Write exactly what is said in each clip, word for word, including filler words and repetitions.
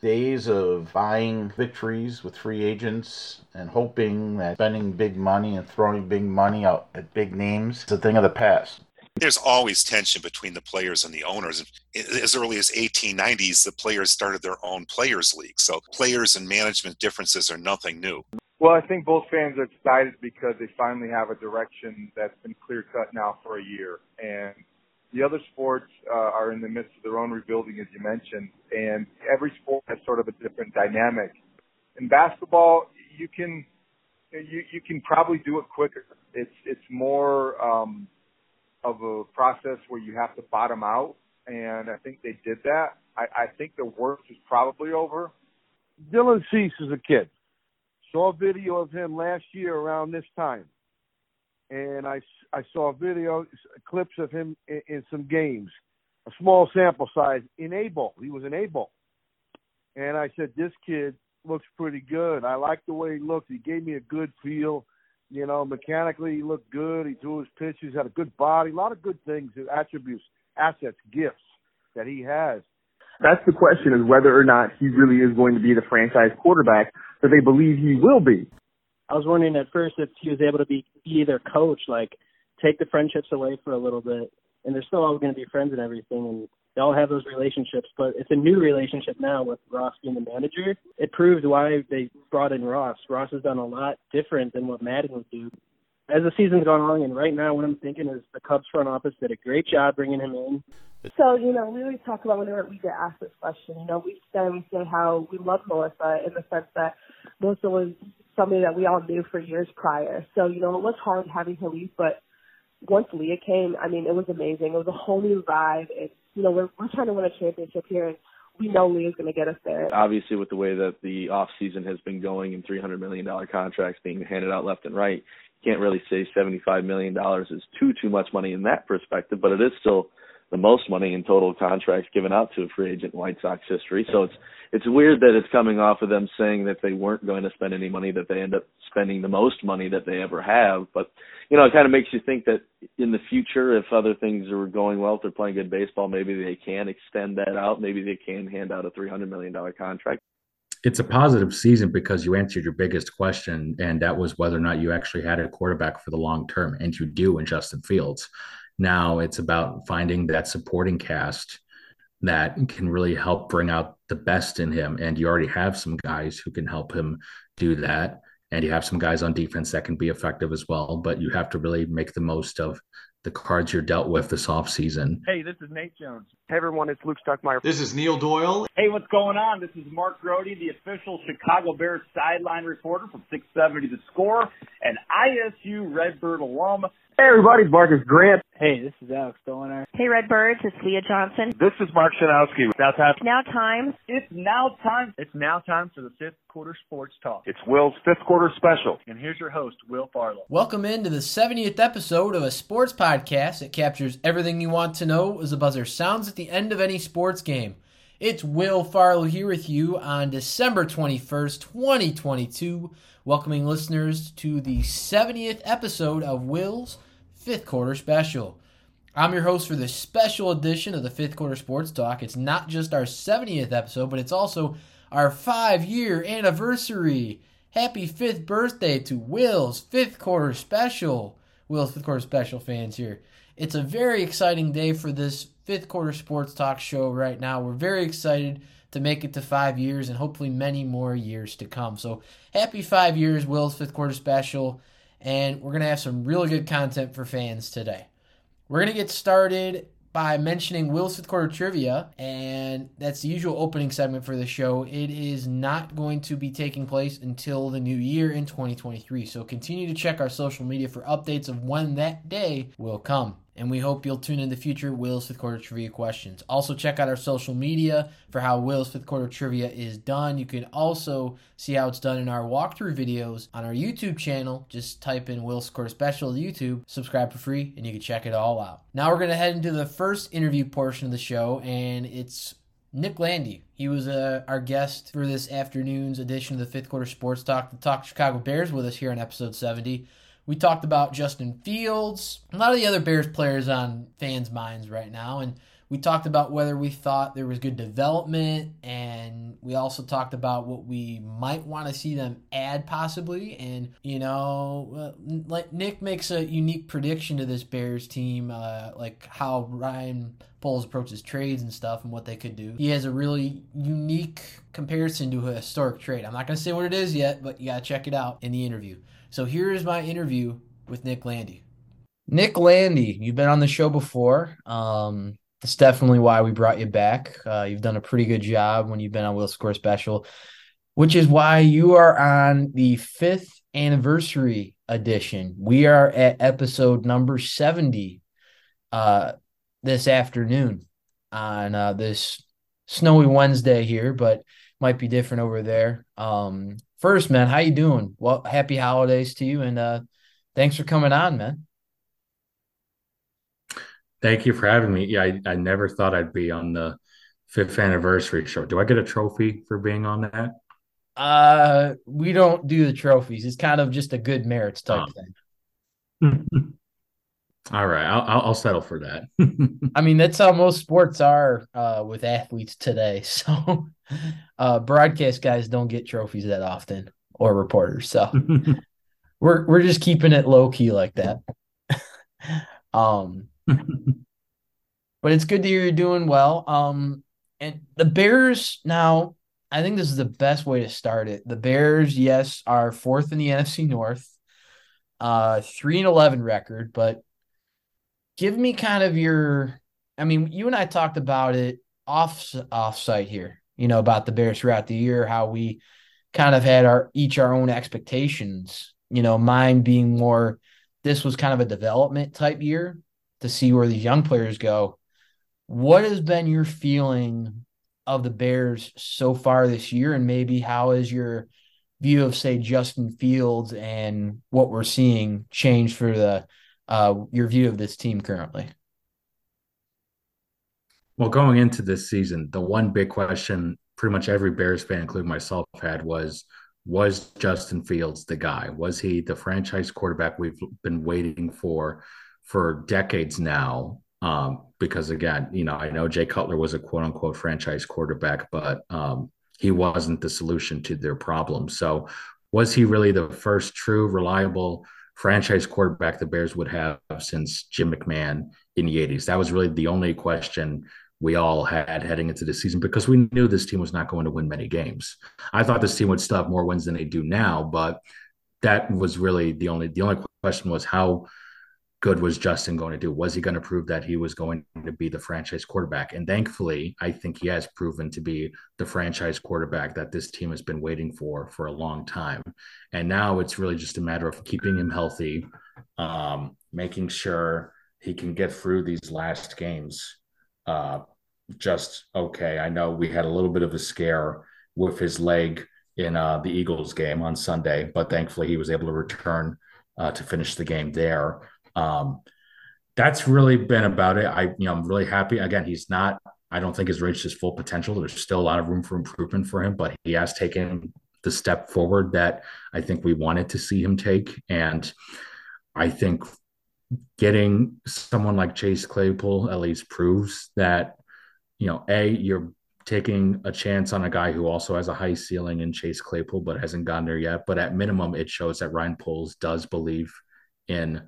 days of buying victories with free agents and hoping that spending big money and throwing big money out at big names is a thing of the past. There's always tension between the players and the owners. As early as eighteen nineties, the players started their own players' league. So players and management differences are nothing new. Well, I think both fans are excited because they finally have a direction that's been clear-cut now for a year. And the other sports uh, are in the midst of their own rebuilding, as you mentioned. And every sport has sort of a different dynamic. In basketball, you can you, you can probably do it quicker. It's, it's more... Um, of a process where you have to bottom out, and I think they did that. I, I think the worst is probably over. Dylan Cease is a kid. Saw a video of him last year around this time, and I, I saw video clips of him in, in some games, a small sample size, in A-ball. He was in A-ball. And I said, this kid looks pretty good. I like the way he looked. He gave me a good feel. You know, mechanically, he looked good. He threw his pitches, had a good body, a lot of good things, attributes, assets, gifts that he has. That's the question, is whether or not he really is going to be the franchise quarterback that they believe he will be. I was wondering at first if he was able to be, be their coach, like take the friendships away for a little bit, and they're still all going to be friends and everything, and they all have those relationships, but it's a new relationship now with Ross being the manager. It proves why they brought in Ross. Ross has done a lot different than what Madden would do. As the season's gone on, and right now what I'm thinking is the Cubs front office did a great job bringing him in. So, you know, we always talk about whenever we get asked this question, you know, we say, we say how we love Melissa in the sense that Melissa was somebody that we all knew for years prior. So, you know, it was hard having her leave, but once Leah came, I mean, it was amazing. It was a whole new vibe. It's, you know, we're, we're trying to win a championship here, and we know Leah's going to get us there. Obviously, with the way that the offseason has been going and three hundred million dollars contracts being handed out left and right, you can't really say seventy-five million dollars is too, too much money in that perspective, but it is still the most money in total contracts given out to a free agent in White Sox history. So it's it's weird that it's coming off of them saying that they weren't going to spend any money, that they end up spending the most money that they ever have. But, you know, it kind of makes you think that in the future, if other things are going well, if they're playing good baseball, maybe they can extend that out. Maybe they can hand out a three hundred million dollars contract. It's a positive season because you answered your biggest question, and that was whether or not you actually had a quarterback for the long term, and you do in Justin Fields. Now it's about finding that supporting cast that can really help bring out the best in him. And you already have some guys who can help him do that. And you have some guys on defense that can be effective as well, but you have to really make the most of the cards you're dealt with this offseason. Hey, this is Nate Jones. Hey, everyone, it's Luke Stuckmeyer. This is Neil Doyle. Hey, what's going on? This is Mark Grody, the official Chicago Bears sideline reporter from six seventy The Score, and I S U Redbird alum. Hey, everybody, it's Marcus Grant. Hey, this is Alex Doliner. Hey, Redbirds, it's Leah Johnson. This is Mark Shanowski. Now time. Now time. It's now time. It's now time for the Fifth Quarter Sports Talk. It's Will's Fifth Quarter Special. And here's your host, Will Farlow. Welcome into the seventieth episode of a sports podcast that captures everything you want to know as the buzzer sounds at the end of any sports game. It's Will Farlow here with you on December twenty-first, twenty twenty-two, welcoming listeners to the seventieth episode of Will's Fifth Quarter Special. I'm your host for this special edition of the Fifth Quarter Sports Talk. It's not just our seventieth episode, but it's also our five-year anniversary. Happy fifth birthday to Will's Fifth Quarter Special. Will's Fifth Quarter Special fans here. It's a very exciting day for this Fifth Quarter Sports Talk show right now. We're very excited to make it to five years and hopefully many more years to come. So happy five years, Will's Fifth Quarter Special. And we're going to have some really good content for fans today. We're going to get started by mentioning Will's Fifth Quarter Trivia, and that's the usual opening segment for the show. It is not going to be taking place until the new year in twenty twenty-three, so continue to check our social media for updates of when that day will come. And we hope you'll tune in the future Will's Fifth Quarter Trivia questions. Also, check out our social media for how Will's Fifth Quarter Trivia is done. You can also see how it's done in our walkthrough videos on our YouTube channel. Just type in Will's Fifth Quarter Special YouTube, subscribe for free, and you can check it all out. Now we're going to head into the first interview portion of the show, and it's Nick Landy. He was uh, our guest for this afternoon's edition of the Fifth Quarter Sports Talk to talk Chicago Bears with us here on episode seventy. We talked about Justin Fields, a lot of the other Bears players on fans' minds right now, and We talked about whether we thought there was good development, and we also talked about what we might want to see them add possibly. And, you know, like Nick makes a unique prediction to this Bears team, uh, like how Ryan Poles approaches trades and stuff and what they could do. He has a really unique comparison to a historic trade. I'm not going to say what it is yet, but you got to check it out in the interview. So here is my interview with Nick Landy. Nick Landy, you've been on the show before. Um, that's definitely why we brought you back. Uh, you've done a pretty good job when you've been on Will Score Special, which is why you are on the fifth anniversary edition. We are at episode number seventy uh, this afternoon on uh, this snowy Wednesday here, but might be different over there. Um, first, man, how you doing? Well, happy holidays to you, and uh, thanks for coming on, man. Thank you for having me. Yeah, I, I never thought I'd be on the fifth anniversary show. Do I get a trophy for being on that? Uh, we don't do the trophies. It's kind of just a good merits type um. thing. All right, I'll, I'll settle for that. I mean, that's how most sports are uh, with athletes today. So uh, broadcast guys don't get trophies that often, or reporters. So we're we're just keeping it low key like that. um. But it's good to hear you're doing well. Um, and the Bears now, I think this is the best way to start it. The Bears, yes, are fourth in the N F C North, uh, three and eleven record. But give me kind of your, I mean, you and I talked about it off offsite here. You know, about the Bears throughout the year, how we kind of had our each our own expectations. You know, mine being more, this was kind of a development type year to see where these young players go. What has been your feeling of the Bears so far this year, and maybe how is your view of, say, Justin Fields and what we're seeing change for the uh, your view of this team currently? Well, going into this season, the one big question pretty much every Bears fan, including myself, had was, was Justin Fields the guy? Was he the franchise quarterback we've been waiting for for decades now, um, because again, you know, I know Jay Cutler was a quote unquote franchise quarterback, but um, he wasn't the solution to their problem. So was he really the first true reliable franchise quarterback the Bears would have since Jim McMahon in the eighties? That was really the only question we all had heading into the season, because we knew this team was not going to win many games. I thought this team would still have more wins than they do now, but that was really the only, the only question was, how good was Justin going to do? Was he going to prove that he was going to be the franchise quarterback? And thankfully, I think he has proven to be the franchise quarterback that this team has been waiting for for a long time. And now it's really just a matter of keeping him healthy, um, making sure he can get through these last games uh, just okay. I know we had a little bit of a scare with his leg in uh, the Eagles game on Sunday, but thankfully he was able to return uh, to finish the game there. Um, that's really been about it. I, you know, I'm really happy. Again, he's not, I don't think he's reached his full potential. There's still a lot of room for improvement for him, but he has taken the step forward that I think we wanted to see him take. And I think getting someone like Chase Claypool at least proves that, you know, A, you're taking a chance on a guy who also has a high ceiling in Chase Claypool, but hasn't gotten there yet. But at minimum, it shows that Ryan Poles does believe in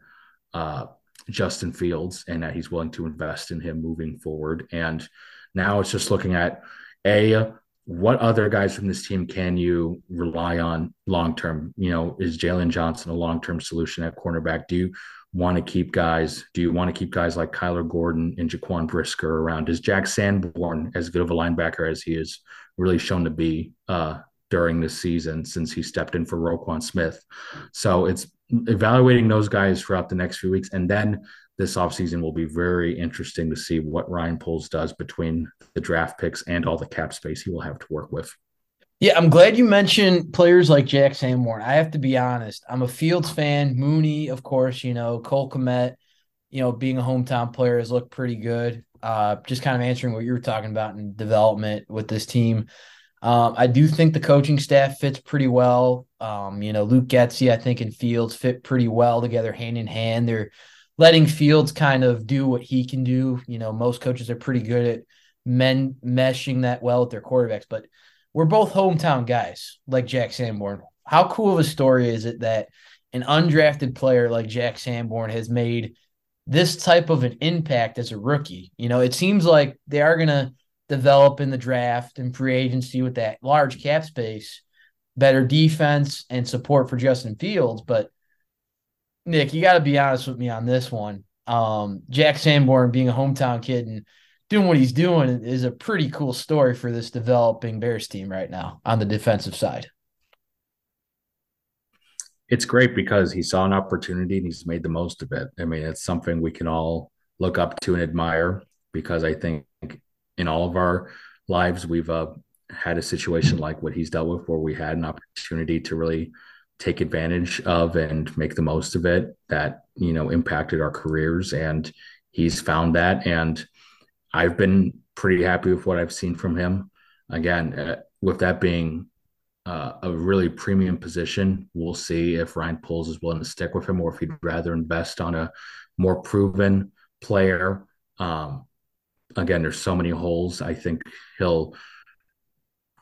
uh Justin Fields and that he's willing to invest in him moving forward. And now it's just looking at a what other guys from this team can you rely on long term. You know, is Jalen Johnson a long-term solution at cornerback? Do you want to keep guys do you want to keep guys like Kyler Gordon and Jaquan Brisker around? Is Jack Sanborn as good of a linebacker as he has really shown to be uh during this season since he stepped in for Roquan Smith? So it's evaluating those guys throughout the next few weeks. And then this offseason will be very interesting to see what Ryan Poles does between the draft picks and all the cap space he will have to work with. Yeah, I'm glad you mentioned players like Jack Sanborn. I have to be honest. I'm a Fields fan. Mooney, of course, you know, Cole Kmet, you know, being a hometown player has looked pretty good. Uh, just kind of answering what you were talking about in development with this team. Um, I do think the coaching staff fits pretty well. Um, you know, Luke Getsy, I think, and Fields fit pretty well together hand in hand. They're letting Fields kind of do what he can do. You know, most coaches are pretty good at men meshing that well with their quarterbacks, but we're both hometown guys like Jack Sanborn. How cool of a story is it that an undrafted player like Jack Sanborn has made this type of an impact as a rookie? You know, it seems like they are going to develop in the draft and free agency with that large cap space, better defense, and support for Justin Fields. But Nick, you got to be honest with me on this one. Um, Jack Sanborn being a hometown kid and doing what he's doing is a pretty cool story for this developing Bears team right now on the defensive side. It's great because he saw an opportunity and he's made the most of it. I mean, it's something we can all look up to and admire, because I think in all of our lives, we've uh, had a situation like what he's dealt with, where we had an opportunity to really take advantage of and make the most of it that, you know, impacted our careers. And he's found that. And I've been pretty happy with what I've seen from him. Again, uh, with that being uh, a really premium position, we'll see if Ryan Poles is willing to stick with him or if he'd rather invest on a more proven player. Um, again, there's so many holes. I think he'll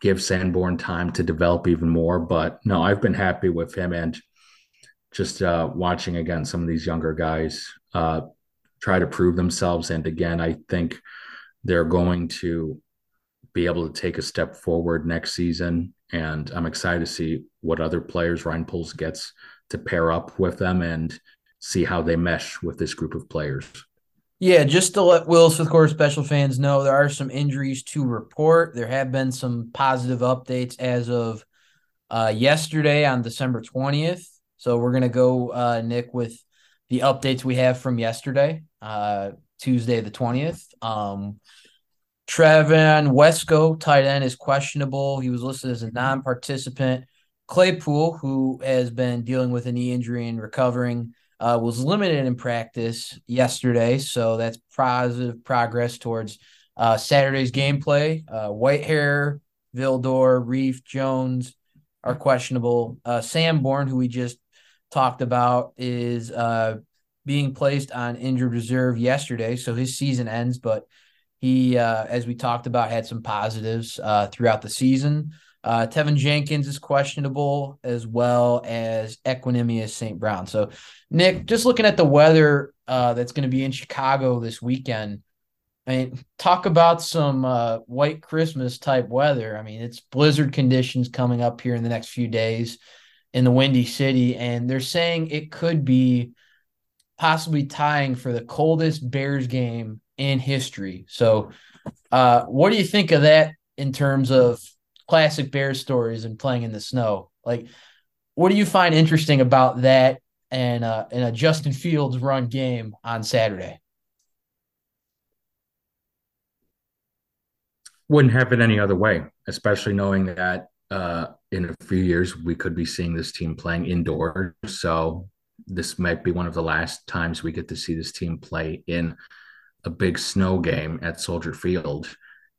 give Sanborn time to develop even more. But no, I've been happy with him, and just uh, watching, again, some of these younger guys uh, try to prove themselves. And again, I think they're going to be able to take a step forward next season. And I'm excited to see what other players Ryan Poles gets to pair up with them and see how they mesh with this group of players. Yeah, just to let Will Smith Corps special fans know, there are some injuries to report. There have been some positive updates as of uh, yesterday on December twentieth. So we're going to go, uh, Nick, with the updates we have from yesterday, uh, Tuesday the twentieth. Um, Trevon Wesco, tight end, is questionable. He was listed as a non-participant. Claypool, who has been dealing with a knee injury and recovering, Uh, was limited in practice yesterday, so that's positive progress towards uh, Saturday's gameplay. Uh, Whitehair, Vildor, Reef, Jones are questionable. Uh, Sanborn, who we just talked about, is uh, being placed on injured reserve yesterday, so his season ends, but he, uh, as we talked about, had some positives uh, throughout the season. Uh, Tevin Jenkins is questionable, as well as Equanimeous Saint Brown. So, Nick, just looking at the weather uh, that's going to be in Chicago this weekend, I mean, talk about some uh, white Christmas-type weather. I mean, it's blizzard conditions coming up here in the next few days in the Windy City, and they're saying it could be possibly tying for the coldest Bears game in history. So uh, what do you think of that in terms of classic Bears stories and playing in the snow? Like, what do you find interesting about that and uh, in a Justin Fields run game on Saturday? Wouldn't have it any other way, especially knowing that uh, in a few years we could be seeing this team playing indoors. So this might be one of the last times we get to see this team play in a big snow game at Soldier Field.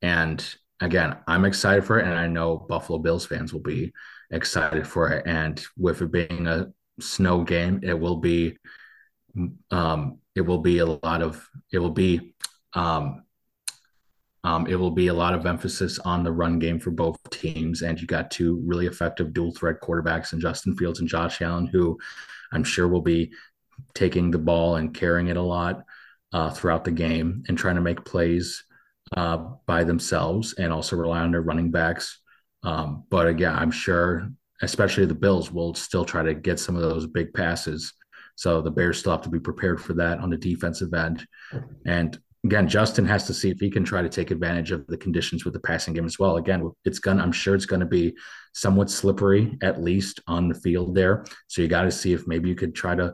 And again, I'm excited for it, and I know Buffalo Bills fans will be excited for it. And with it being a snow game, it will be, um, it will be a lot of, it will be, um, um, it will be a lot of emphasis on the run game for both teams. And you got two really effective dual threat quarterbacks in Justin Fields and Josh Allen, who I'm sure will be taking the ball and carrying it a lot uh, throughout the game and trying to make plays uh by themselves, and also rely on their running backs. Um, but again, I'm sure, especially the Bills, will still try to get some of those big passes. So the Bears still have to be prepared for that on the defensive end. And again, Justin has to see if he can try to take advantage of the conditions with the passing game as well. Again, it's gonna, I'm sure it's going to be somewhat slippery, at least on the field there. So you got to see if maybe you could try to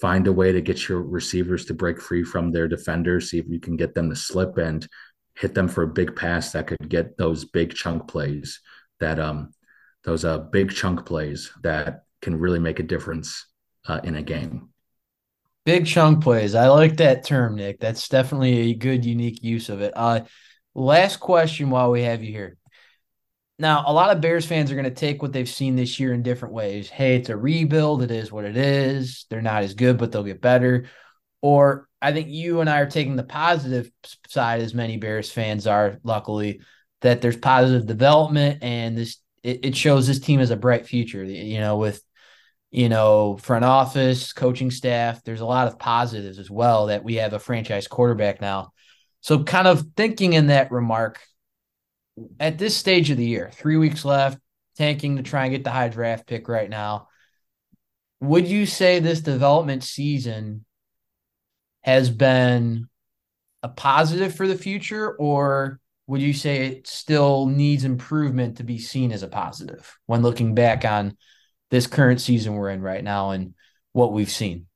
find a way to get your receivers to break free from their defenders, see if you can get them to slip and hit them for a big pass that could get those big chunk plays that um those uh big chunk plays that can really make a difference uh, in a game. Big chunk plays. I like that term, Nick. That's definitely a good, unique use of it. Uh, last question while we have you here. Now, a lot of Bears fans are going to take what they've seen this year in different ways. Hey, it's a rebuild. It is what it is. They're not as good, but they'll get better. Or I think you and I are taking the positive side, as many Bears fans are, luckily, that there's positive development, and this it, it shows this team has a bright future, you know, with, you know, front office, coaching staff. There's a lot of positives as well, that we have a franchise quarterback now. So kind of thinking in that remark, at this stage of the year, three weeks left, tanking to try and get the high draft pick right now, would you say this development season has been a positive for the future, or would you say it still needs improvement to be seen as a positive when looking back on this current season we're in right now and what we've seen?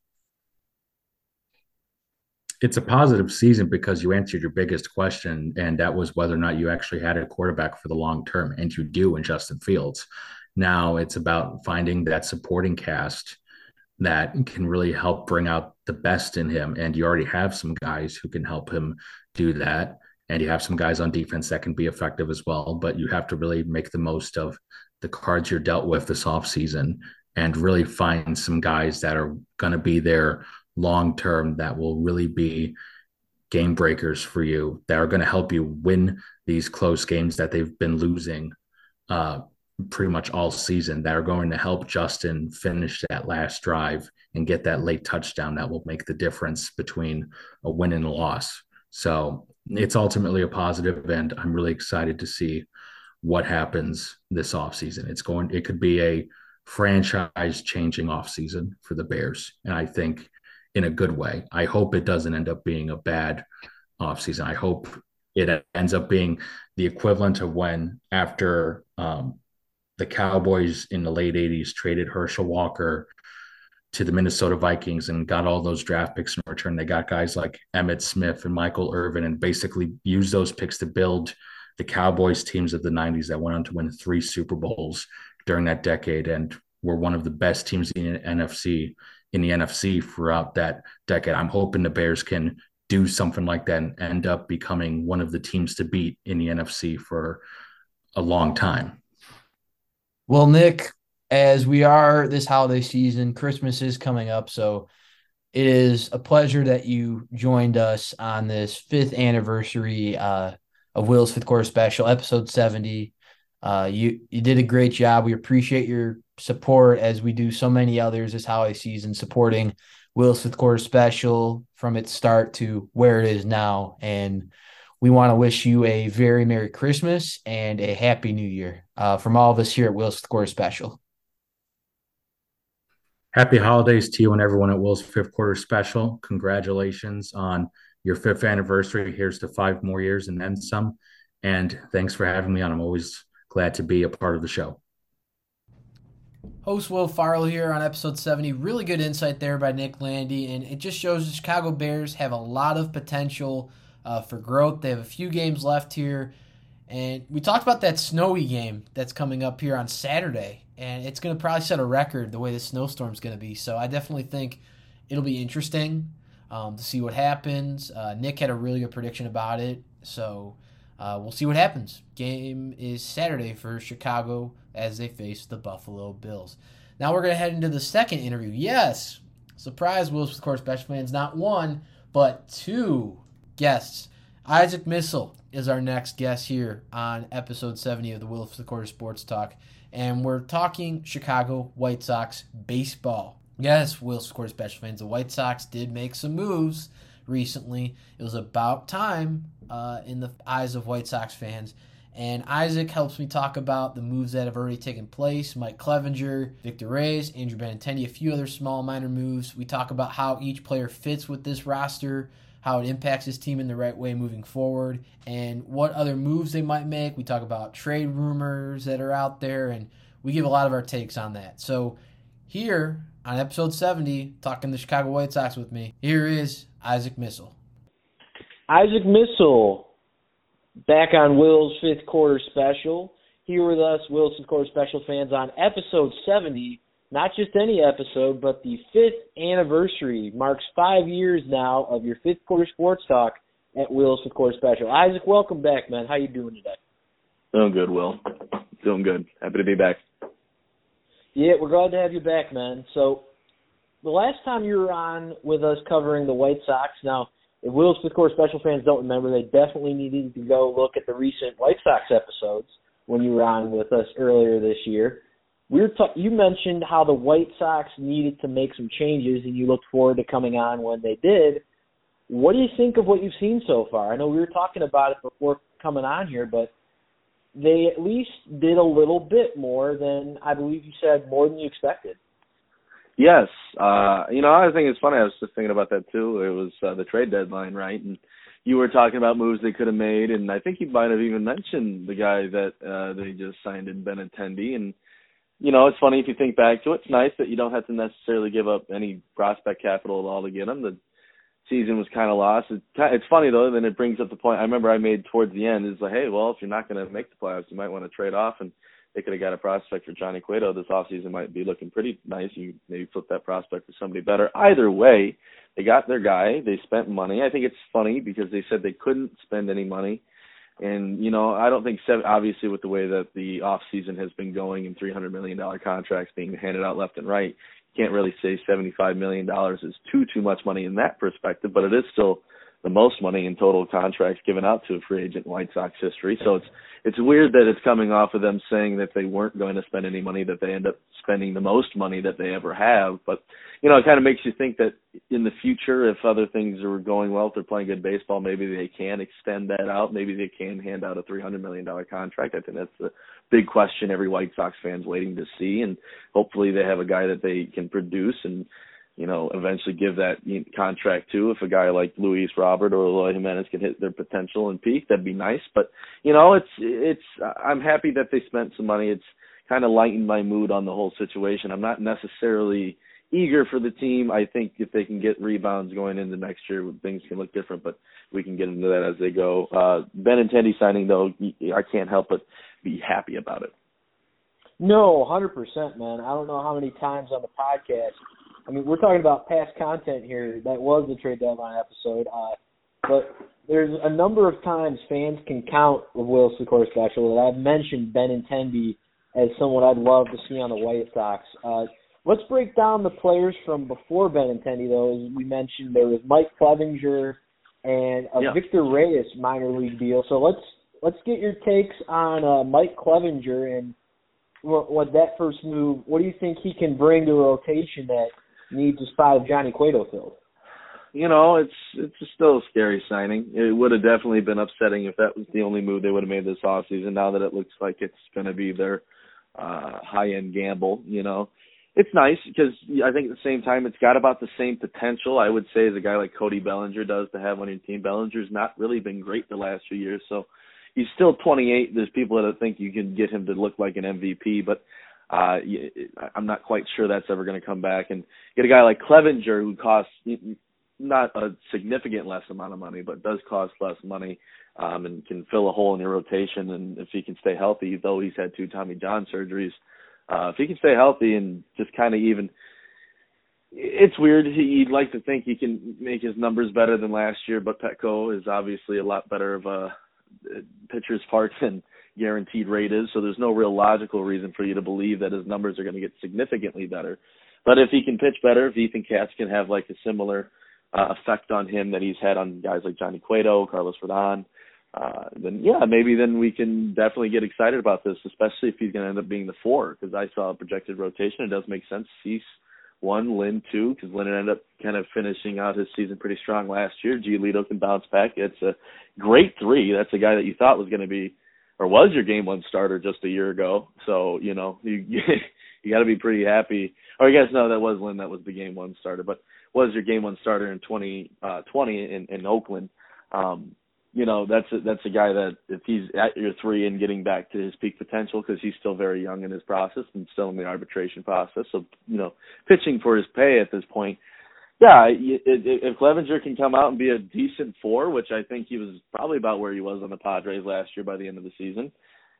It's a positive season because you answered your biggest question, and that was whether or not you actually had a quarterback for the long term, and you do in Justin Fields. Now it's about finding that supporting cast that can really help bring out the best in him, and you already have some guys who can help him do that, and you have some guys on defense that can be effective as well, but you have to really make the most of the cards you're dealt with this offseason and really find some guys that are going to be there long term, that will really be game breakers for you, that are going to help you win these close games that they've been losing uh pretty much all season, that are going to help Justin finish that last drive and get that late touchdown that will make the difference between a win and a loss. So it's ultimately a positive, and I'm really excited to see what happens this offseason. It's going, it could be a franchise changing offseason for the Bears. And I think in a good way, I hope it doesn't end up being a bad offseason. I hope it ends up being the equivalent of when after, um, the Cowboys in the late eighties traded Herschel Walker to the Minnesota Vikings and got all those draft picks in return. They got guys like Emmitt Smith and Michael Irvin, and basically used those picks to build the Cowboys teams of the nineties that went on to win three Super Bowls during that decade and were one of the best teams in the N F C in the N F C throughout that decade. I'm hoping the Bears can do something like that and end up becoming one of the teams to beat in the N F C for a long time. Well, Nick, as we are this holiday season, Christmas is coming up, so it is a pleasure that you joined us on this fifth anniversary uh, of Will's Fifth Quarter Special, episode seventy. Uh, you you did a great job. We appreciate your support, as we do so many others this holiday season, supporting Will's Fifth Quarter Special from its start to where it is now. And we want to wish you a very Merry Christmas and a Happy New Year uh, from all of us here at Will's Fifth Quarter Special. Happy holidays to you and everyone at Will's Fifth Quarter Special. Congratulations on your fifth anniversary. Here's to five more years and then some. And thanks for having me on. I'm always glad to be a part of the show. Host Will Farlow here on episode seventy. Really good insight there by Nick Landy. And it just shows the Chicago Bears have a lot of potential Uh, for growth. They have a few games left here, and we talked about that snowy game that's coming up here on Saturday, and it's going to probably set a record the way the snowstorm's going to be, so I definitely think it'll be interesting um, to see what happens. Uh, Nick had a really good prediction about it, so uh, we'll see what happens. Game is Saturday for Chicago as they face the Buffalo Bills. Now we're going to head into the second interview. Yes, surprise, Will's Fifth Quarter Special fans, not one, but two guests. Isaac Missel is our next guest here on episode seventy of the Will of the Quarter Sports Talk, and we're talking Chicago White Sox baseball. Yes, Will's Fifth Quarter Special fans, the White Sox did make some moves recently. It was about time uh, in the eyes of White Sox fans, and Isaac helps me talk about the moves that have already taken place: Mike Clevenger, Victor Reyes, Andrew Benintendi, a few other small minor moves. We talk about how each player fits with this roster, how it impacts his team in the right way moving forward, and what other moves they might make. We talk about trade rumors that are out there, and we give a lot of our takes on that. So here on episode seventy, talking the Chicago White Sox with me, here is Isaac Missel. Isaac Missel, back on Will's Fifth Quarter Special. Here with us, Will's Fifth Quarter Special fans, on episode seventy. Not just any episode, but the fifth anniversary marks five years now of your Fifth Quarter Sports Talk at Will's Fifth Quarter Special. Isaac, welcome back, man. How you doing today? Doing good, Will. Doing good. Happy to be back. Yeah, we're glad to have you back, man. So the last time you were on with us covering the White Sox, now, if Will's Fifth Core special fans don't remember, they definitely needed to go look at the recent White Sox episodes when you were on with us earlier this year. We were ta- you mentioned how the White Sox needed to make some changes, and you looked forward to coming on when they did. What do you think of what you've seen so far? I know we were talking about it before coming on here, but they at least did a little bit more than, I believe you said, more than you expected. Yes. Uh, you know, I think it's funny. I was just thinking about that, too. It was uh, the trade deadline, right? And you were talking about moves they could have made, and I think you might have even mentioned the guy that uh, they just signed in Benintendi. And, you know, it's funny if you think back to it. It's nice that you don't have to necessarily give up any prospect capital at all to get him. The season was kind of lost. It, it's funny, though, then it brings up the point I remember I made towards the end. It's like, hey, well, if you're not going to make the playoffs, you might want to trade off, and they could have got a prospect for Johnny Cueto. This offseason might be looking pretty nice. You maybe flip that prospect for somebody better. Either way, they got their guy. They spent money. I think it's funny because they said they couldn't spend any money. And, you know, I don't think – obviously with the way that the offseason has been going and three hundred million dollars contracts being handed out left and right, you can't really say seventy-five million dollars is too, too much money in that perspective, but it is still – the most money in total contracts given out to a free agent in White Sox history. So it's it's weird that it's coming off of them saying that they weren't going to spend any money, that they end up spending the most money that they ever have. But, you know, it kind of makes you think that in the future, if other things are going well, if they're playing good baseball, maybe they can extend that out. Maybe they can hand out a three hundred million dollars contract. I think that's the big question every White Sox fan's waiting to see. And hopefully they have a guy that they can produce and, you know, eventually give that contract to. If a guy like Luis Robert or Eloy Jimenez can hit their potential and peak, that'd be nice. But, you know, it's, it's, I'm happy that they spent some money. It's kind of lightened my mood on the whole situation. I'm not necessarily eager for the team. I think if they can get rebounds going into next year, things can look different, but we can get into that as they go. Uh, Benintendi signing, though, I can't help but be happy about it. No, one hundred percent, man. I don't know how many times on the podcast, I mean, we're talking about past content here. That was the trade deadline episode. Uh, but there's a number of times fans can count with Will Secor Special that I've mentioned Benintendi as someone I'd love to see on the White Sox. Uh, let's break down the players from before Benintendi, though. As we mentioned, there was Mike Clevenger and a yeah. Victor Reyes minor league deal. So let's let's get your takes on uh, Mike Clevenger and what, what that first move, what do you think he can bring to a rotation that needs a spot of Johnny Cueto filled? You know, it's it's still a scary signing. It would have definitely been upsetting if that was the only move they would have made this offseason. Now that it looks like it's going to be their uh, high-end gamble, you know. It's nice because I think at the same time it's got about the same potential, I would say, as a guy like Cody Bellinger does to have on your team. Bellinger's not really been great the last few years, so he's still twenty-eight. There's people that think you can get him to look like an M V P, but Uh, I'm not quite sure that's ever going to come back. And get a guy like Clevenger who costs not a significant less amount of money, but does cost less money um, and can fill a hole in your rotation. And if he can stay healthy, though he's had two Tommy John surgeries, uh, if he can stay healthy and just kind of even – it's weird. You'd like to think he can make his numbers better than last year, but Petco is obviously a lot better of a pitcher's part than – guaranteed rate is, so there's no real logical reason for you to believe that his numbers are going to get significantly better. But if he can pitch better, if Ethan Katz can have like a similar uh, effect on him that he's had on guys like Johnny Cueto, Carlos Rodon, uh, then yeah, maybe then we can definitely get excited about this, especially if he's going to end up being the four, because I saw a projected rotation. It does make sense. Cease one, Lynn two, because Lynn ended up kind of finishing out his season pretty strong last year. Giolito can bounce back. It's a great three. That's a guy that you thought was going to be or was your game one starter just a year ago. So, you know, you you got to be pretty happy. Or I guess, no, that was Lynn. That was the game one starter. But was your game one starter in twenty twenty in, in Oakland. Um, you know, that's a, that's a guy that if he's at your three and getting back to his peak potential because he's still very young in his process and still in the arbitration process. So, you know, pitching for his pay at this point. Yeah, if Clevenger can come out and be a decent four, which I think he was probably about where he was on the Padres last year by the end of the season,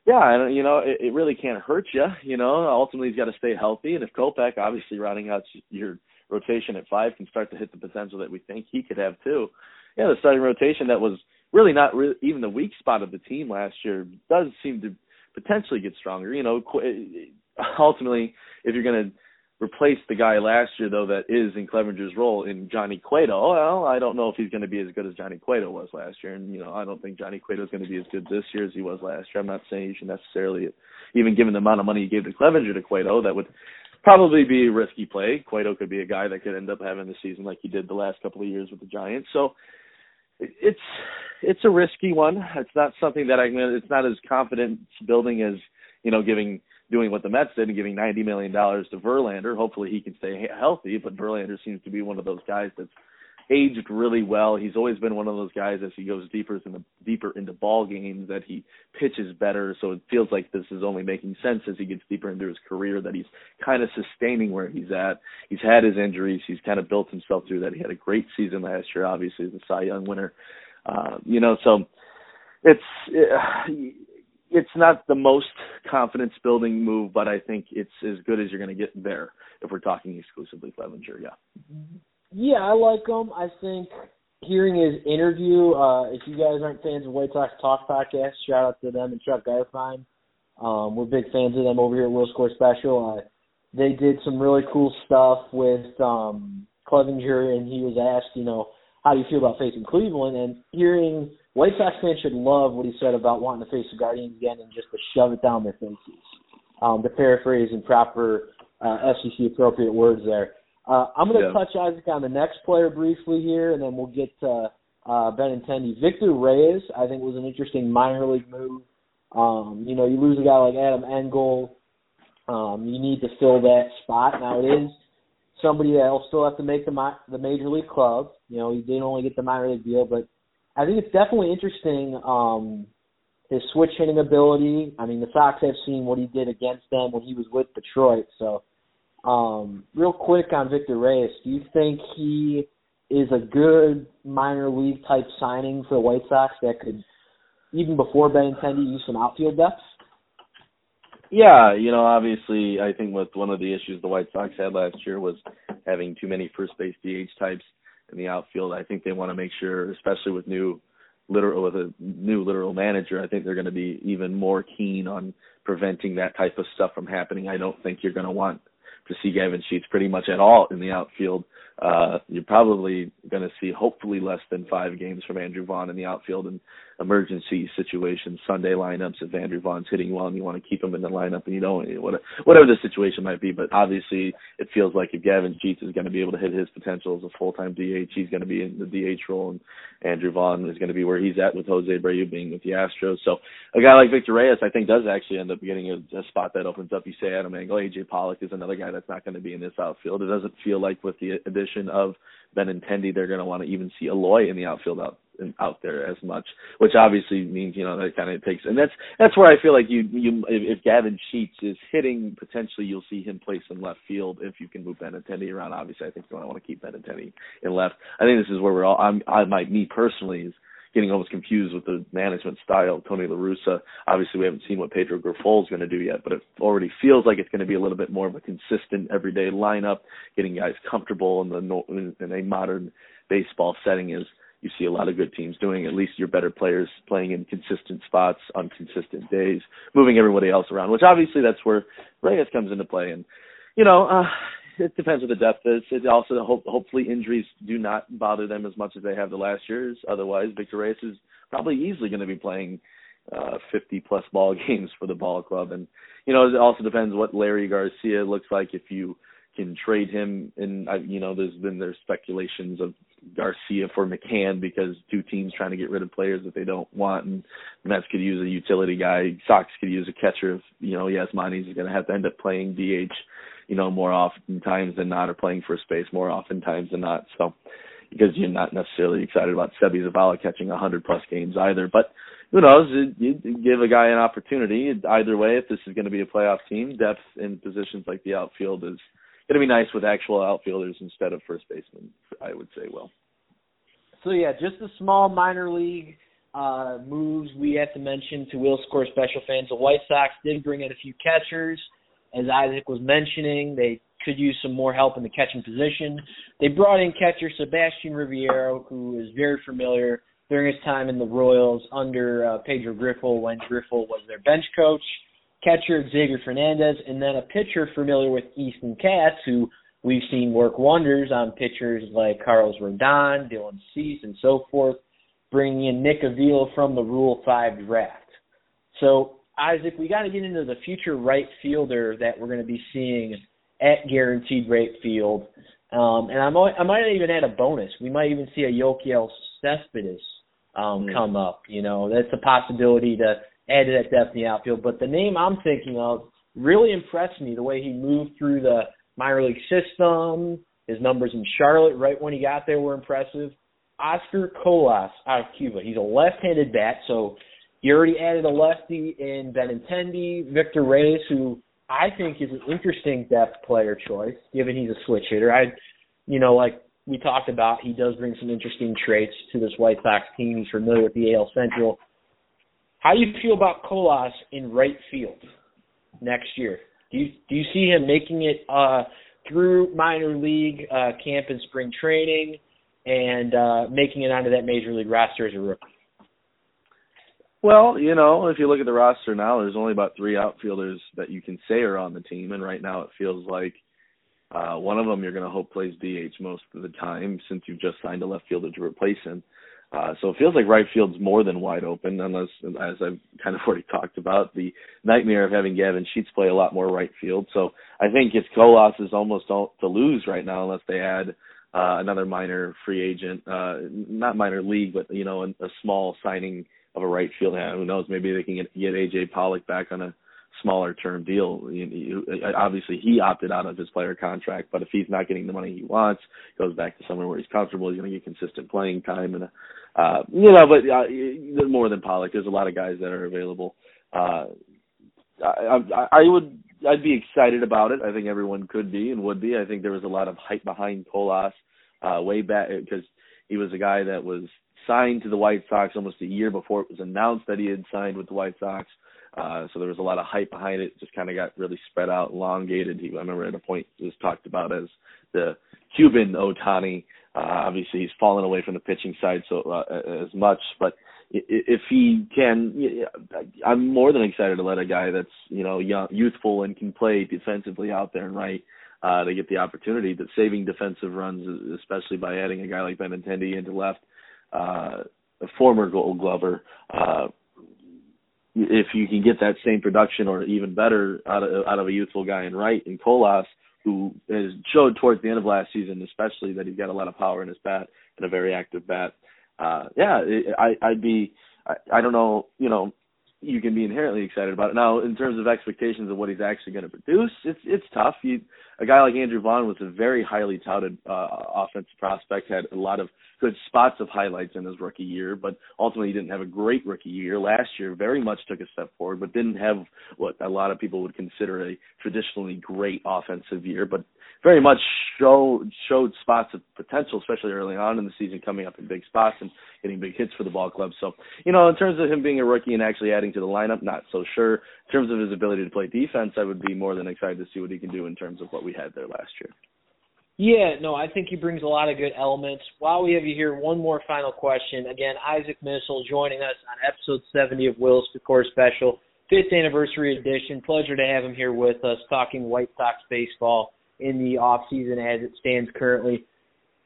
yeah, you know, it really can't hurt you. You know, ultimately he's got to stay healthy. And if Kopech, obviously rounding out your rotation at five, can start to hit the potential that we think he could have too, yeah, the starting rotation that was really not really even the weak spot of the team last year does seem to potentially get stronger. You know, ultimately, if you're going to replace the guy last year, though, that is in Clevenger's role in Johnny Cueto. Well, I don't know if he's going to be as good as Johnny Cueto was last year. And, you know, I don't think Johnny Cueto is going to be as good this year as he was last year. I'm not saying you should necessarily, even given the amount of money you gave to Clevenger, to Cueto, that would probably be a risky play. Cueto could be a guy that could end up having the season like he did the last couple of years with the Giants. So it's it's a risky one. It's not something that I it's not as confidence building as, you know, giving – doing what the Mets did and giving ninety million dollars to Verlander. Hopefully he can stay healthy, but Verlander seems to be one of those guys that's aged really well. He's always been one of those guys as he goes deeper into, deeper into ball games that he pitches better. So it feels like this is only making sense as he gets deeper into his career, that he's kind of sustaining where he's at. He's had his injuries. He's kind of built himself through that. He had a great season last year, obviously, as a Cy Young winner. Uh, you know, so it's uh, – It's not the most confidence-building move, but I think it's as good as you're going to get there if we're talking exclusively Clevenger, yeah. Yeah, I like him. I think hearing his interview, uh, if you guys aren't fans of White Sox Talk Podcast, shout-out to them and Chuck Geisheim. Um, we're big fans of them over here at Will Score Special. Uh, they did some really cool stuff with um, Clevenger, and he was asked, you know, how do you feel about facing Cleveland? And hearing – White Sox fans should love what he said about wanting to face the Guardians again and just to shove it down their faces. Um, to paraphrase in proper uh, F C C-appropriate words there. Uh, I'm going to yeah. touch, Isaac, on the next player briefly here, and then we'll get to uh, Benintendi. Victor Reyes, I think, was an interesting minor league move. Um, you know, you lose a guy like Adam Engel. Um, you need to fill that spot. Now, it is somebody that will still have to make the, mi- the major league club. You know, he didn't only get the minor league deal, but I think it's definitely interesting, um, his switch hitting ability. I mean, the Sox have seen what he did against them when he was with Detroit. So, um, real quick on Victor Reyes, do you think he is a good minor league type signing for the White Sox that could, even before Benintendi, use some outfield depth? Yeah, you know, obviously, I think with one of the issues the White Sox had last year was having too many first base D H types in the outfield. I think they want to make sure, especially with new literal with a new literal manager, I think they're going to be even more keen on preventing that type of stuff from happening. I don't think you're going to want to see Gavin Sheets pretty much at all in the outfield. Uh, you're probably going to see hopefully less than five games from Andrew Vaughn in the outfield in emergency situations, Sunday lineups. If Andrew Vaughn's hitting well and you want to keep him in the lineup, and you don't, whatever the situation might be. But obviously it feels like if Gavin Sheets is going to be able to hit his potential as a full-time D H, he's going to be in the D H role, and Andrew Vaughn is going to be where he's at with Jose Abreu being with the Astros. So a guy like Victor Reyes, I think, does actually end up getting a, a spot that opens up. You say Adam Engel, A J. Pollock is another guy that's not going to be in this outfield. It doesn't feel like with the addition of Benintendi, they're going to want to even see Aloy in the outfield out out there as much, which obviously means, you know, that kind of takes, and that's that's where I feel like you you if Gavin Sheets is hitting, potentially you'll see him play some left field if you can move Benintendi around. Obviously, I think you want to keep Benintendi in left. I think this is where we're all. I'm I my me personally is getting almost confused with the management style of Tony La Russa. Obviously, we haven't seen what Pedro Grifol is going to do yet, but it already feels like it's going to be a little bit more of a consistent everyday lineup, getting guys comfortable in the in a modern baseball setting is you see a lot of good teams doing. At least your better players playing in consistent spots on consistent days, moving everybody else around, which obviously that's where Reyes comes into play. And, you know, uh, it depends what the depth is. It also hope, hopefully injuries do not bother them as much as they have the last years. Otherwise, Victor Reyes is probably easily going to be playing uh, fifty plus ball games for the ball club. And, you know, it also depends what Larry Garcia looks like if you can trade him. And, you know, there's been there's speculations of Garcia for McCann because two teams trying to get rid of players that they don't want. And Mets could use a utility guy. Sox could use a catcher. If, you know, Yasmani's going to have to end up playing D H, you know, more often times than not, or playing first base more often times than not. So, because you're not necessarily excited about Sebi Zavala catching one hundred plus games either. But who knows? You give a guy an opportunity. Either way, if this is going to be a playoff team, depth in positions like the outfield is going to be nice with actual outfielders instead of first basemen, I would say, Will. So, yeah, just the small minor league uh, moves we have to mention to Will Score Special fans. The White Sox did bring in a few catchers. As Isaac was mentioning, they could use some more help in the catching position. They brought in catcher Sebastian Riviero, who is very familiar during his time in the Royals under uh, Pedro Grifol when Grifol was their bench coach. catcher Xavier Fernandez, and then a pitcher familiar with Ethan Katz, who we've seen work wonders on pitchers like Carlos Rodon, Dylan Cease, and so forth, bringing in Nick Avila from the Rule five draft. So, Isaac, we got to get into the future right fielder that we're going to be seeing at Guaranteed Rate Field. Um, and I might, I might even add a bonus. We might even see a Yokiel Cespedes um, mm. come up. You know, that's a possibility to add to that depth in the outfield. But the name I'm thinking of really impressed me, the way he moved through the minor league system. His numbers in Charlotte right when he got there were impressive. Oscar Colas out of Cuba. He's a left-handed bat, so you already added a lefty in Benintendi. Victor Reyes, who I think is an interesting depth player choice, given he's a switch hitter. I, you know, like we talked about, he does bring some interesting traits to this White Sox team. He's familiar with the A L Central. How do you feel about Colas in right field next year? Do you do you see him making it uh, through minor league uh, camp and spring training and uh, making it onto that major league roster as a rookie? Well, you know, if you look at the roster now, there's only about three outfielders that you can say are on the team, and right now it feels like uh, one of them you're going to hope plays D H most of the time since you've just signed a left fielder to replace him. Uh, so it feels like right field's more than wide open, unless, as I've kind of already talked about, the nightmare of having Gavin Sheets play a lot more right field. So I think it's Colas is almost all to lose right now unless they add uh, another minor free agent, uh, not minor league, but, you know, a, a small signing of a right field hand. Who knows? Maybe they can get, get A J. Pollock back on a smaller term deal. You, you, obviously, he opted out of his player contract, but if he's not getting the money he wants, goes back to somewhere where he's comfortable, he's going to get consistent playing time. And uh, you know, but uh, more than Pollock, there's a lot of guys that are available. Uh, I, I, I would, I'd be excited about it. I think everyone could be and would be. I think there was a lot of hype behind Colas uh, way back because he was a guy that was signed to the White Sox almost a year before it was announced that he had signed with the White Sox. Uh, so there was a lot of hype behind it. It just kind of got really spread out, elongated. He, I remember at a point it was talked about as the Cuban Ohtani. Uh, obviously, he's fallen away from the pitching side so uh, as much. But if he can, I'm more than excited to let a guy that's, you know, young, youthful and can play defensively out there and right. Uh, they get the opportunity, but saving defensive runs, especially by adding a guy like Benintendi into left, uh, a former Gold Glover, uh, if you can get that same production or even better out of, out of a youthful guy in right, and Colas, who has showed towards the end of last season, especially that he's got a lot of power in his bat and a very active bat. Uh, yeah, it, I, I'd be, I, I don't know, you know, you can be inherently excited about it. Now, in terms of expectations of what he's actually going to produce, it's it's tough. You, a guy like Andrew Vaughn was a very highly touted uh, offensive prospect, had a lot of good spots of highlights in his rookie year, but ultimately he didn't have a great rookie year. Last year, very much took a step forward, but didn't have what a lot of people would consider a traditionally great offensive year, but very much show, showed spots of potential, especially early on in the season, coming up in big spots and getting big hits for the ball club. So, you know, in terms of him being a rookie and actually adding to the lineup, not so sure. In terms of his ability to play defense, I would be more than excited to see what he can do in terms of what we had there last year. Yeah, no, I think he brings a lot of good elements. While we have you here, one more final question. Again, Isaac Missel joining us on episode seventy of Will's Core Special, fifth anniversary edition. Pleasure to have him here with us talking White Sox baseball in the offseason as it stands currently.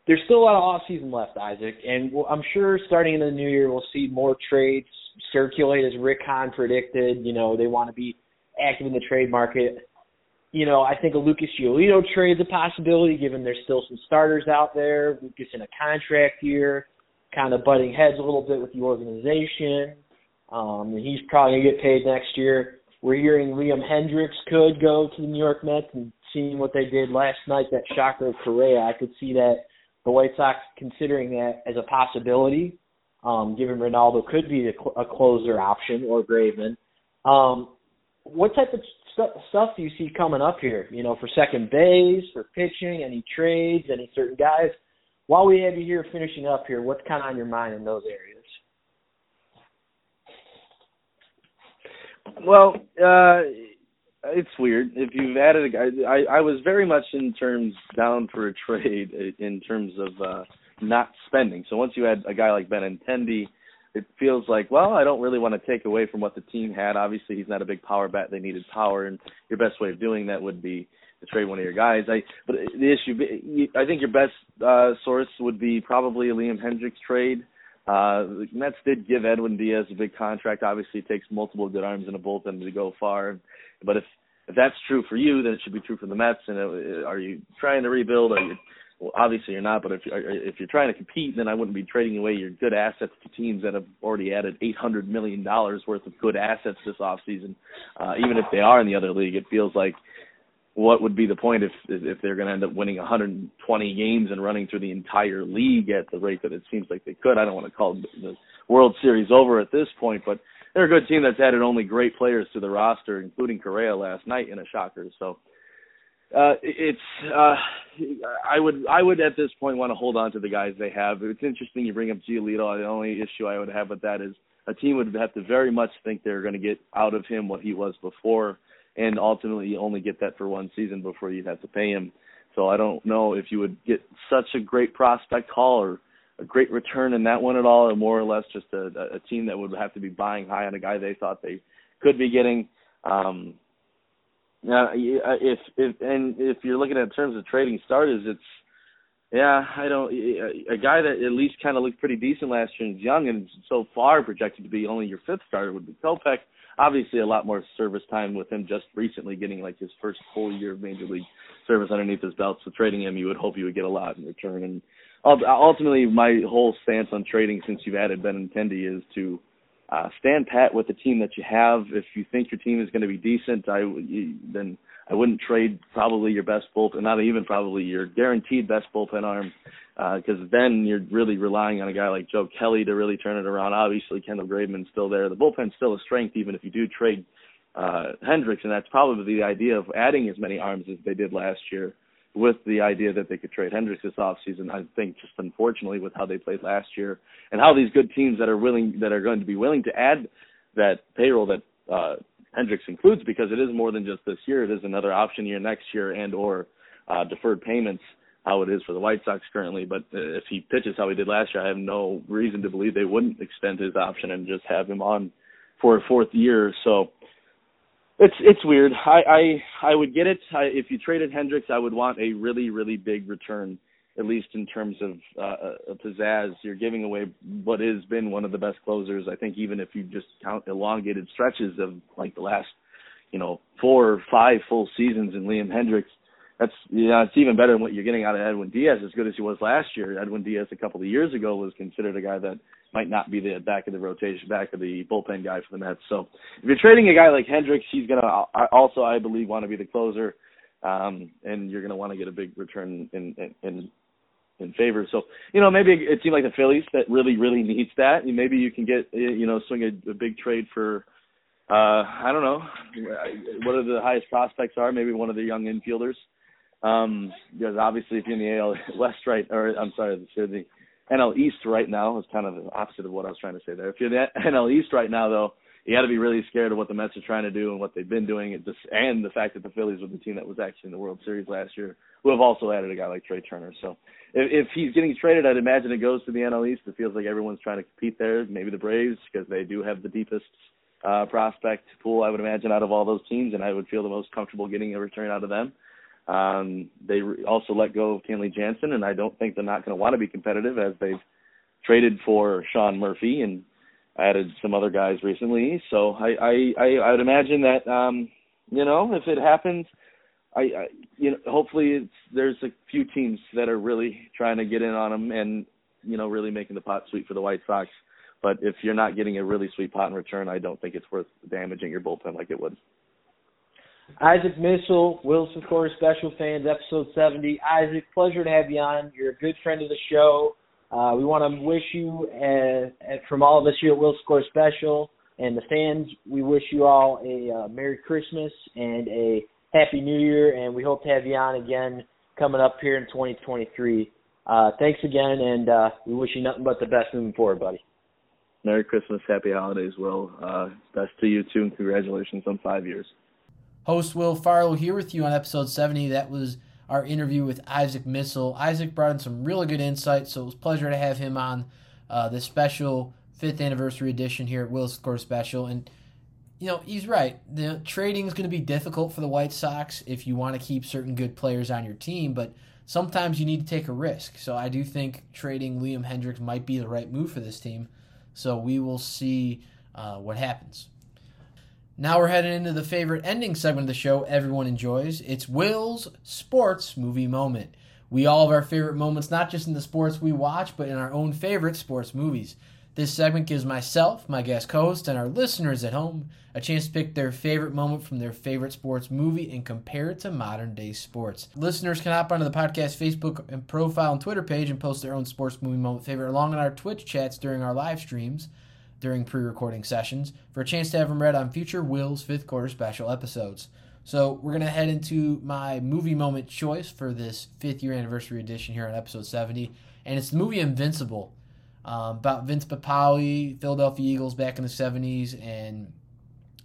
There's still a lot of offseason left, Isaac, and I'm sure starting in the new year we'll see more trades circulate as Rick Hahn predicted. You know, they want to be active in the trade market. You know, I think a Lucas Giolito trade's a possibility, given there's still some starters out there. Lucas in a contract year, kind of butting heads a little bit with the organization. Um, and he's probably going to get paid next year. We're hearing Liam Hendricks could go to the New York Mets, and seeing what they did last night, that shocker of Correa, I could see that the White Sox considering that as a possibility, um, given Ronaldo could be a, a closer option or Graveman. Um, what type of stuff do you see coming up here, you know, for second base, for pitching, any trades, any certain guys? While we have you here finishing up here, what's kind of on your mind in those areas? Well, uh, it's weird. If you've added a guy, I, I was very much in terms down for a trade in terms of uh, not spending. So once you add a guy like Benintendi, it feels like, well, I don't really want to take away from what the team had. Obviously, he's not a big power bat. They needed power, and your best way of doing that would be to trade one of your guys. I But the issue, I think your best uh, source would be probably a Liam Hendricks trade. Uh, the Mets did give Edwin Diaz a big contract. Obviously, it takes multiple good arms and a bullpen to go far. But if, if that's true for you, then it should be true for the Mets. And it, are you trying to rebuild? Are you, well, obviously you're not, but if you're, if you're trying to compete, then I wouldn't be trading away your good assets to teams that have already added eight hundred million dollars worth of good assets this offseason. Uh, even if they are in the other league, it feels like what would be the point if if they're going to end up winning one hundred twenty games and running through the entire league at the rate that it seems like they could? I don't want to call the World Series over at this point, but they're a good team that's added only great players to the roster, including Correa last night in a shocker. So uh, it's uh, I would I would at this point want to hold on to the guys they have. It's interesting you bring up Giolito. The only issue I would have with that is a team would have to very much think they're going to get out of him what he was before. And ultimately, you only get that for one season before you'd have to pay him. So I don't know if you would get such a great prospect haul or a great return in that one at all, or more or less just a, a team that would have to be buying high on a guy they thought they could be getting. Um, now, if if and if you're looking at terms of trading starters, it's yeah, I don't a guy that at least kind of looked pretty decent last year and is young and so far projected to be only your fifth starter would be Kopech. Obviously, a lot more service time with him just recently getting like his first full year of major league service underneath his belt. So trading him, you would hope you would get a lot in return. And ultimately, my whole stance on trading since you've added Benintendi is to uh, stand pat with the team that you have. If you think your team is going to be decent, I you, then I wouldn't trade probably your best bullpen, not even probably your guaranteed best bullpen arm, because uh, then you're really relying on a guy like Joe Kelly to really turn it around. Obviously, Kendall Graveman's still there. The bullpen's still a strength, even if you do trade uh, Hendricks, and that's probably the idea of adding as many arms as they did last year with the idea that they could trade Hendricks this offseason. I think just unfortunately with how they played last year and how these good teams that are willing that are going to be willing to add that payroll that uh, Hendricks includes, because it is more than just this year. It is another option year next year and or uh, deferred payments, how it is for the White Sox currently. But if he pitches how he did last year, I have no reason to believe they wouldn't extend his option and just have him on for a fourth year. So it's it's weird. I I, I would get it. I, if you traded Hendricks, I would want a really, really big return, at least in terms of uh, a pizzazz. You're giving away what has been one of the best closers. I think even if you just count elongated stretches of like the last, you know, four or five full seasons in Liam Hendricks, That's yeah, you know, it's even better than what you're getting out of Edwin Diaz, as good as he was last year. Edwin Diaz a couple of years ago was considered a guy that might not be the back of the rotation, back of the bullpen guy for the Mets. So if you're trading a guy like Hendricks, he's going to also, I believe, want to be the closer, um, and you're going to want to get a big return in, in in in favor. So, you know, maybe it seemed like the Phillies that really, really needs that. Maybe you can get, you know, swing a, a big trade for uh, I don't know, what are the highest prospects are, maybe one of the young infielders. Um, because obviously if you're in the A L West right, or I'm sorry, the N L East right now is kind of the opposite of what I was trying to say there. If you're in the N L East right now, though, you got to be really scared of what the Mets are trying to do and what they've been doing, and, just, and the fact that the Phillies were the team that was actually in the World Series last year, who have also added a guy like Trey Turner. So if, if he's getting traded, I'd imagine it goes to the N L East. It feels like everyone's trying to compete there, maybe the Braves, because they do have the deepest uh, prospect pool, I would imagine, out of all those teams, and I would feel the most comfortable getting a return out of them. Um, they re- also let go of Kenley Jansen, and I don't think they're not going to want to be competitive as they've traded for Sean Murphy and added some other guys recently. So I, I, I, I would imagine that, um, you know, if it happens, I, I you know, hopefully it's, there's a few teams that are really trying to get in on them and, you know, really making the pot sweet for the White Sox. But if you're not getting a really sweet pot in return, I don't think it's worth damaging your bullpen like it would. Isaac Missel, Wilson Corner Special Fans, Episode seventy. Isaac, pleasure to have you on. You're a good friend of the show. Uh, we want to wish you, uh, from all of us here at Wilson Corner Special and the fans, we wish you all a uh, Merry Christmas and a Happy New Year, and we hope to have you on again coming up here in twenty twenty-three. Uh, thanks again, and uh, we wish you nothing but the best moving forward, buddy. Merry Christmas, Happy Holidays, Will. Uh, best to you, too, and congratulations on five years. Host Will Farlow here with you on Episode seventy. That was our interview with Isaac Missel. Isaac brought in some really good insight, so it was a pleasure to have him on uh, this special fifth anniversary edition here at Will's Score Special. And, you know, he's right. The trading is going to be difficult for the White Sox if you want to keep certain good players on your team, but sometimes you need to take a risk. So I do think trading Liam Hendricks might be the right move for this team. So we will see uh, what happens. Now we're heading into the favorite ending segment of the show everyone enjoys. It's Will's Sports Movie Moment. We all have our favorite moments, not just in the sports we watch, but in our own favorite sports movies. This segment gives myself, my guest co-host, and our listeners at home a chance to pick their favorite moment from their favorite sports movie and compare it to modern-day sports. Listeners can hop onto the podcast Facebook and profile and Twitter page and post their own sports movie moment favorite along in our Twitch chats during our live streams. During pre-recording sessions for a chance to have them read on future Will's fifth quarter special episodes. So we're going to head into my movie moment choice for this fifth year anniversary edition here on episode seventy, and it's the movie Invincible, um, about Vince Papale, Philadelphia Eagles back in the seventies, and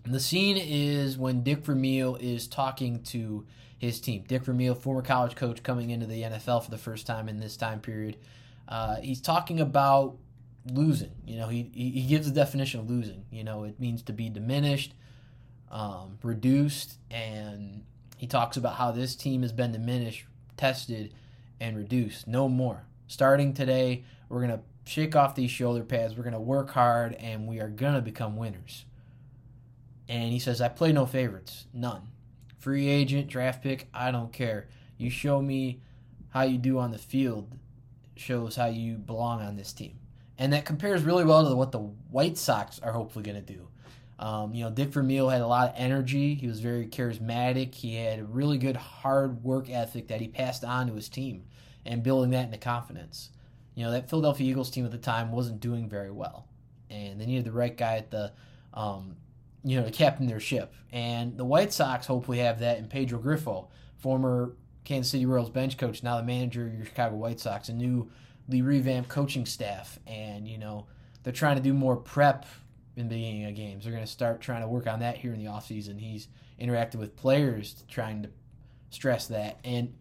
the scene is when Dick Vermeil is talking to his team. Dick Vermeil, former college coach coming into the N F L for the first time in this time period. Uh, he's talking about losing. You know, he he gives the definition of losing. You know, it means to be diminished, um, reduced, and he talks about how this team has been diminished, tested, and reduced. No more. Starting today, we're going to shake off these shoulder pads, we're going to work hard, and we are going to become winners. And he says, I play no favorites, none. Free agent, draft pick, I don't care. You show me how you do on the field shows how you belong on this team. And that compares really well to what the White Sox are hopefully going to do. Um, you know, Dick Vermeil had a lot of energy. He was very charismatic. He had a really good hard work ethic that he passed on to his team and building that into confidence. You know, that Philadelphia Eagles team at the time wasn't doing very well. And they needed the right guy at the, um, you know, to captain their ship. And the White Sox hopefully have that in Pedro Grifol, former Kansas City Royals bench coach, now the manager of your Chicago White Sox, a new the revamped coaching staff, and, you know, they're trying to do more prep in the beginning of games. They're going to start trying to work on that here in the offseason. He's interacted with players trying to stress that. And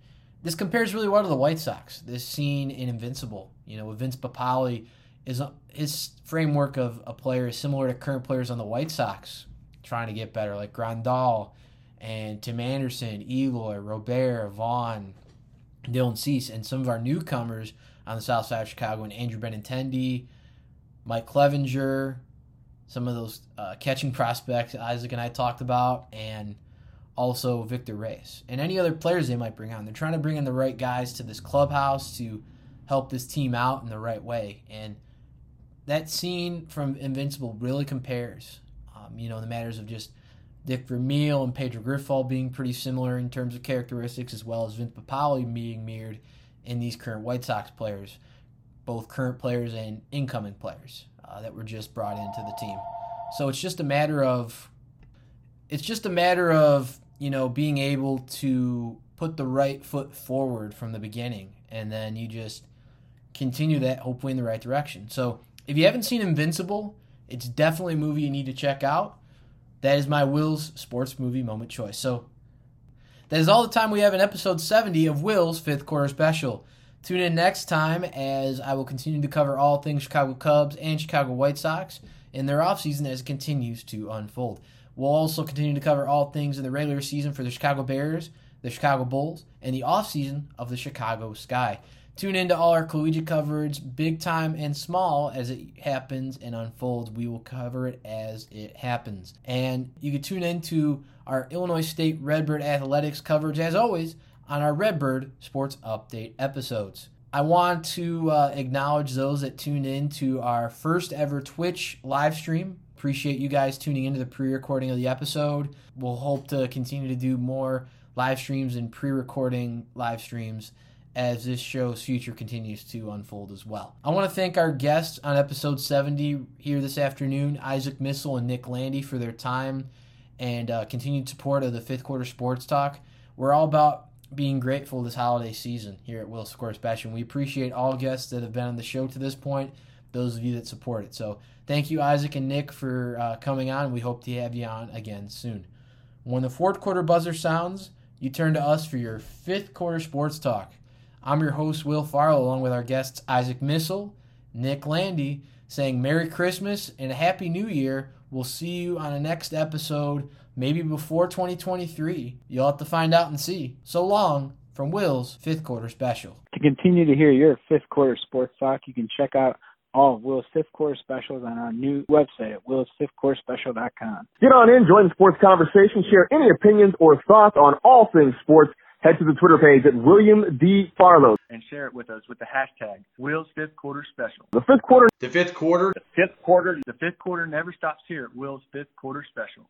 this compares really well to the White Sox, this scene in Invincible. You know, with Vince Papale, is his framework of a player is similar to current players on the White Sox trying to get better, like Grandal and Tim Anderson, Eloy, Robert, Vaughn, Dylan Cease, and some of our newcomers on the south side of Chicago, and Andrew Benintendi, Mike Clevenger, some of those uh, catching prospects Isaac and I talked about, and also Victor Reyes. And any other players they might bring on. They're trying to bring in the right guys to this clubhouse to help this team out in the right way. And that scene from Invincible really compares, um, you know, the matters of just Dick Vermeil and Pedro Grifol being pretty similar in terms of characteristics, as well as Vince Papale being mirrored in these current White Sox players, both current players and incoming players uh, that were just brought into the team. So it's just a matter of, it's just a matter of, you know, being able to put the right foot forward from the beginning, and then you just continue that hopefully in the right direction. So if you haven't seen Invincible, it's definitely a movie you need to check out. That is my Will's Sports Movie Moment choice. So that is all the time we have in episode seventy of Will's fifth quarter special. Tune in next time as I will continue to cover all things Chicago Cubs and Chicago White Sox in their offseason as it continues to unfold. We'll also continue to cover all things in the regular season for the Chicago Bears, the Chicago Bulls, and the offseason of the Chicago Sky. Tune in to all our collegiate coverage, big time and small, as it happens and unfolds. We will cover it as it happens. And you can tune in to our Illinois State Redbird Athletics coverage, as always, on our Redbird Sports Update episodes. I want to uh, acknowledge those that tuned in to our first ever Twitch live stream. Appreciate you guys tuning into the pre-recording of the episode. We'll hope to continue to do more live streams and pre-recording live streams as this show's future continues to unfold as well. I want to thank our guests on episode seventy here this afternoon, Isaac Missel and Nick Landy, for their time and uh, continued support of the Fifth Quarter Sports Talk. We're all about being grateful this holiday season here at Will's Score Special. We appreciate all guests that have been on the show to this point, those of you that support it. So thank you, Isaac and Nick, for uh, coming on. We hope to have you on again soon. When the fourth quarter buzzer sounds, you turn to us for your Fifth Quarter Sports Talk. I'm your host, Will Farlow, along with our guests, Isaac Missel, Nick Landy, saying Merry Christmas and a Happy New Year. We'll see you on the next episode, maybe before twenty twenty-three. You'll have to find out and see. So long from Will's Fifth Quarter Special. To continue to hear your Fifth Quarter Sports Talk, you can check out all of Will's Fifth Quarter Specials on our new website at wills fifth quarter special dot com. Get on in, join the sports conversation, share any opinions or thoughts on all things sports. Head to the Twitter page at William D. Farlow. And share it with us with the hashtag Will's Fifth Quarter Special. The Fifth Quarter. The Fifth Quarter. The Fifth Quarter. The Fifth Quarter never stops here at Will's Fifth Quarter Special.